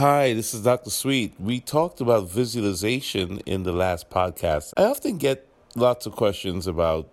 Hi, this is Dr. Sweet. We talked about visualization in the last podcast. I often get lots of questions about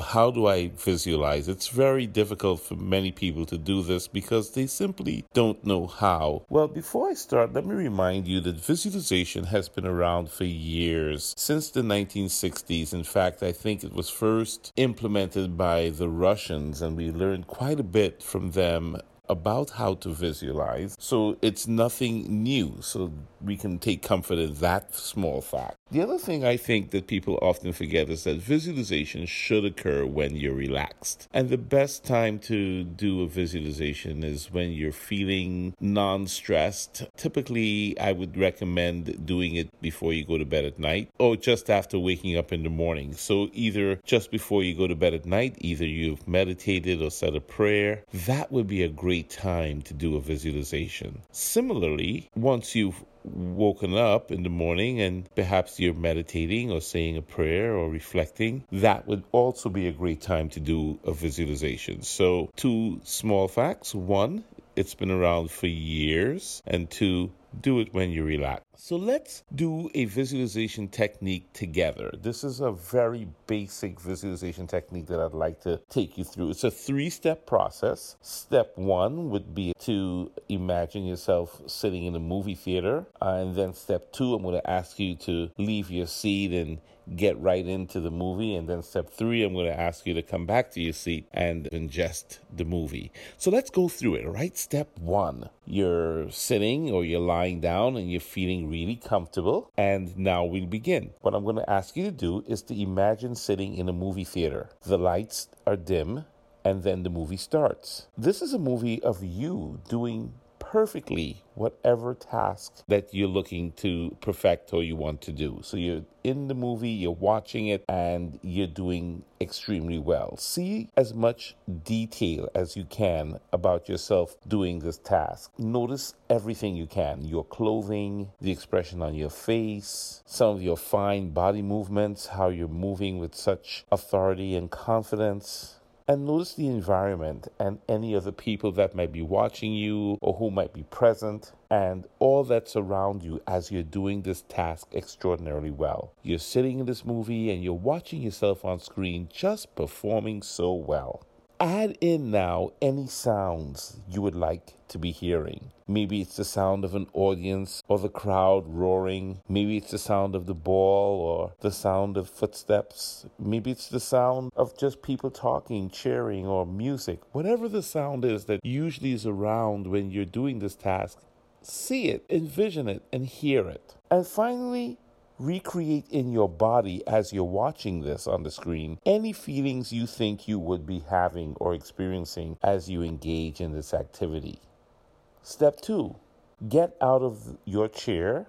how do I visualize? It's very difficult for many people to do this because they simply don't know how. Well, before I start, let me remind you that visualization has been around for years, since the 1960s. In fact, I think it was first implemented by the Russians, and we learned quite a bit from them about how to visualize. So it's nothing new. So we can take comfort in that small fact. The other thing I think that people often forget is that visualization should occur when you're relaxed. And the best time to do a visualization is when you're feeling non-stressed. Typically, I would recommend doing it before you go to bed at night or just after waking up in the morning. So either just before you go to bed at night, either you've meditated or said a prayer. That would be a great time to do a visualization. Similarly, once you've woken up in the morning and perhaps you're meditating or saying a prayer or reflecting, that would also be a great time to do a visualization. So two small facts. One, it's been around for years, and two, do it when you relax. So let's do a visualization technique together. This is a very basic visualization technique that I'd like to take you through. It's a three-step process. Step one would be to imagine yourself sitting in a movie theater. And then step two, I'm going to ask you to leave your seat and get right into the movie. And then step three, I'm going to ask you to come back to your seat and ingest the movie. So let's go through it, all right? Step one, you're sitting or you're lying down and you're feeling really comfortable. And now we'll begin. What I'm going to ask you to do is to imagine sitting in a movie theater. The lights are dim and then the movie starts. This is a movie of you doing perfectly whatever task that you're looking to perfect or you want to do. So you're in the movie, you're watching it, and you're doing extremely well. See as much detail as you can about yourself doing this task. Notice everything you can, your clothing, the expression on your face, some of your fine body movements, how you're moving with such authority and confidence. And notice the environment and any other people that might be watching you or who might be present and all that's around you as you're doing this task extraordinarily well. You're sitting in this movie and you're watching yourself on screen just performing so well. Add in now any sounds you would like to be hearing. Maybe it's the sound of an audience or the crowd roaring. Maybe it's the sound of the ball or the sound of footsteps. Maybe it's the sound of just people talking, cheering, or music. Whatever the sound is that usually is around when you're doing this task, see it, envision it, and hear it. And finally, recreate in your body as you're watching this on the screen any feelings you think you would be having or experiencing as you engage in this activity. Step two, get out of your chair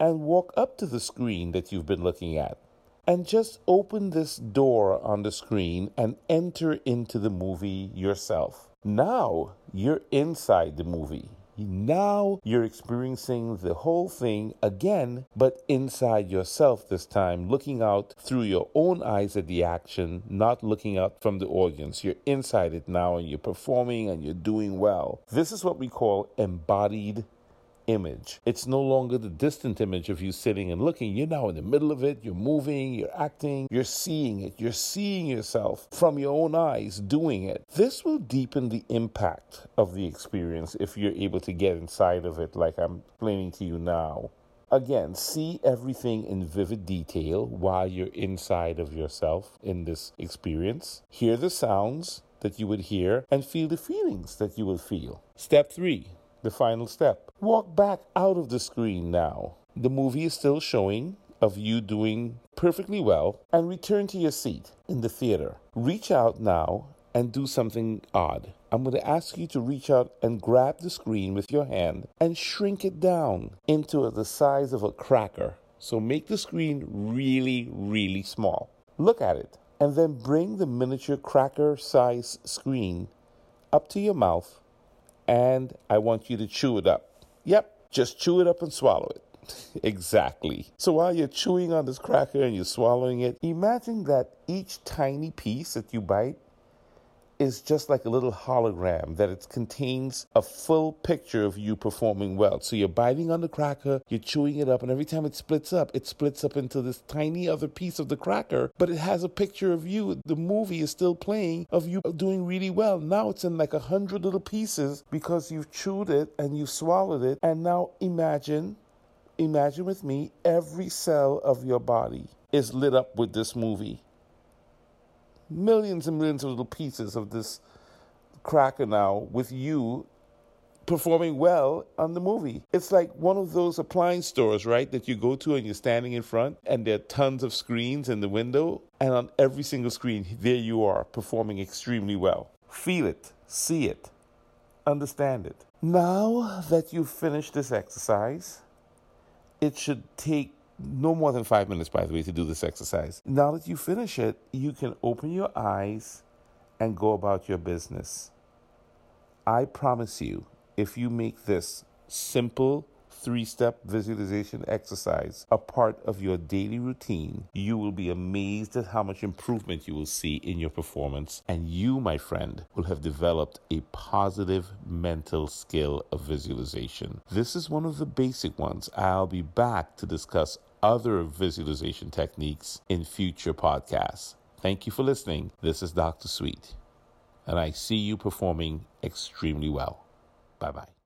and walk up to the screen that you've been looking at and just open this door on the screen and enter into the movie yourself. Now you're inside the movie. Now you're experiencing the whole thing again, but inside yourself this time, looking out through your own eyes at the action, not looking out from the audience. You're inside it now and you're performing and you're doing well. This is what we call embodied image. It's no longer the distant image of you sitting and looking. You're now in the middle of it. You're moving, you're acting, you're seeing it. You're seeing yourself from your own eyes doing it. This will deepen the impact of the experience if you're able to get inside of it like I'm explaining to you now. Again, see everything in vivid detail while you're inside of yourself in this experience. Hear the sounds that you would hear and feel the feelings that you will feel. Step three, the final step. Walk back out of the screen now. The movie is still showing of you doing perfectly well and return to your seat in the theater. Reach out now and do something odd. I'm going to ask you to reach out and grab the screen with your hand and shrink it down into the size of a cracker. So make the screen really, really small. Look at it and then bring the miniature cracker size screen up to your mouth. And I want you to chew it up. Yep, just chew it up and swallow it. Exactly. So while you're chewing on this cracker and you're swallowing it, imagine that each tiny piece that you bite is just like a little hologram, that it contains a full picture of you performing well. So you're biting on the cracker, you're chewing it up, and every time it splits up into this tiny other piece of the cracker, but it has a picture of you. The movie is still playing of you doing really well. Now it's in like 100 little pieces because you've chewed it and you've swallowed it. And now imagine with me, every cell of your body is lit up with this movie. Millions and millions of little pieces of this cracker now with you performing well on the movie. It's like one of those appliance stores, right, that you go to and you're standing in front and there are tons of screens in the window, and on every single screen, there you are performing extremely well. Feel it, see it, understand it. Now that you've finished this exercise, it should take no more than 5 minutes, by the way, to do this exercise. Now that you finish it, you can open your eyes and go about your business. I promise you, if you make this simple 3-step visualization exercise a part of your daily routine, you will be amazed at how much improvement you will see in your performance. And you, my friend, will have developed a positive mental skill of visualization. This is one of the basic ones. I'll be back to discuss other visualization techniques in future podcasts. Thank you for listening. This is Dr. Sweet, and I see you performing extremely well. Bye-bye.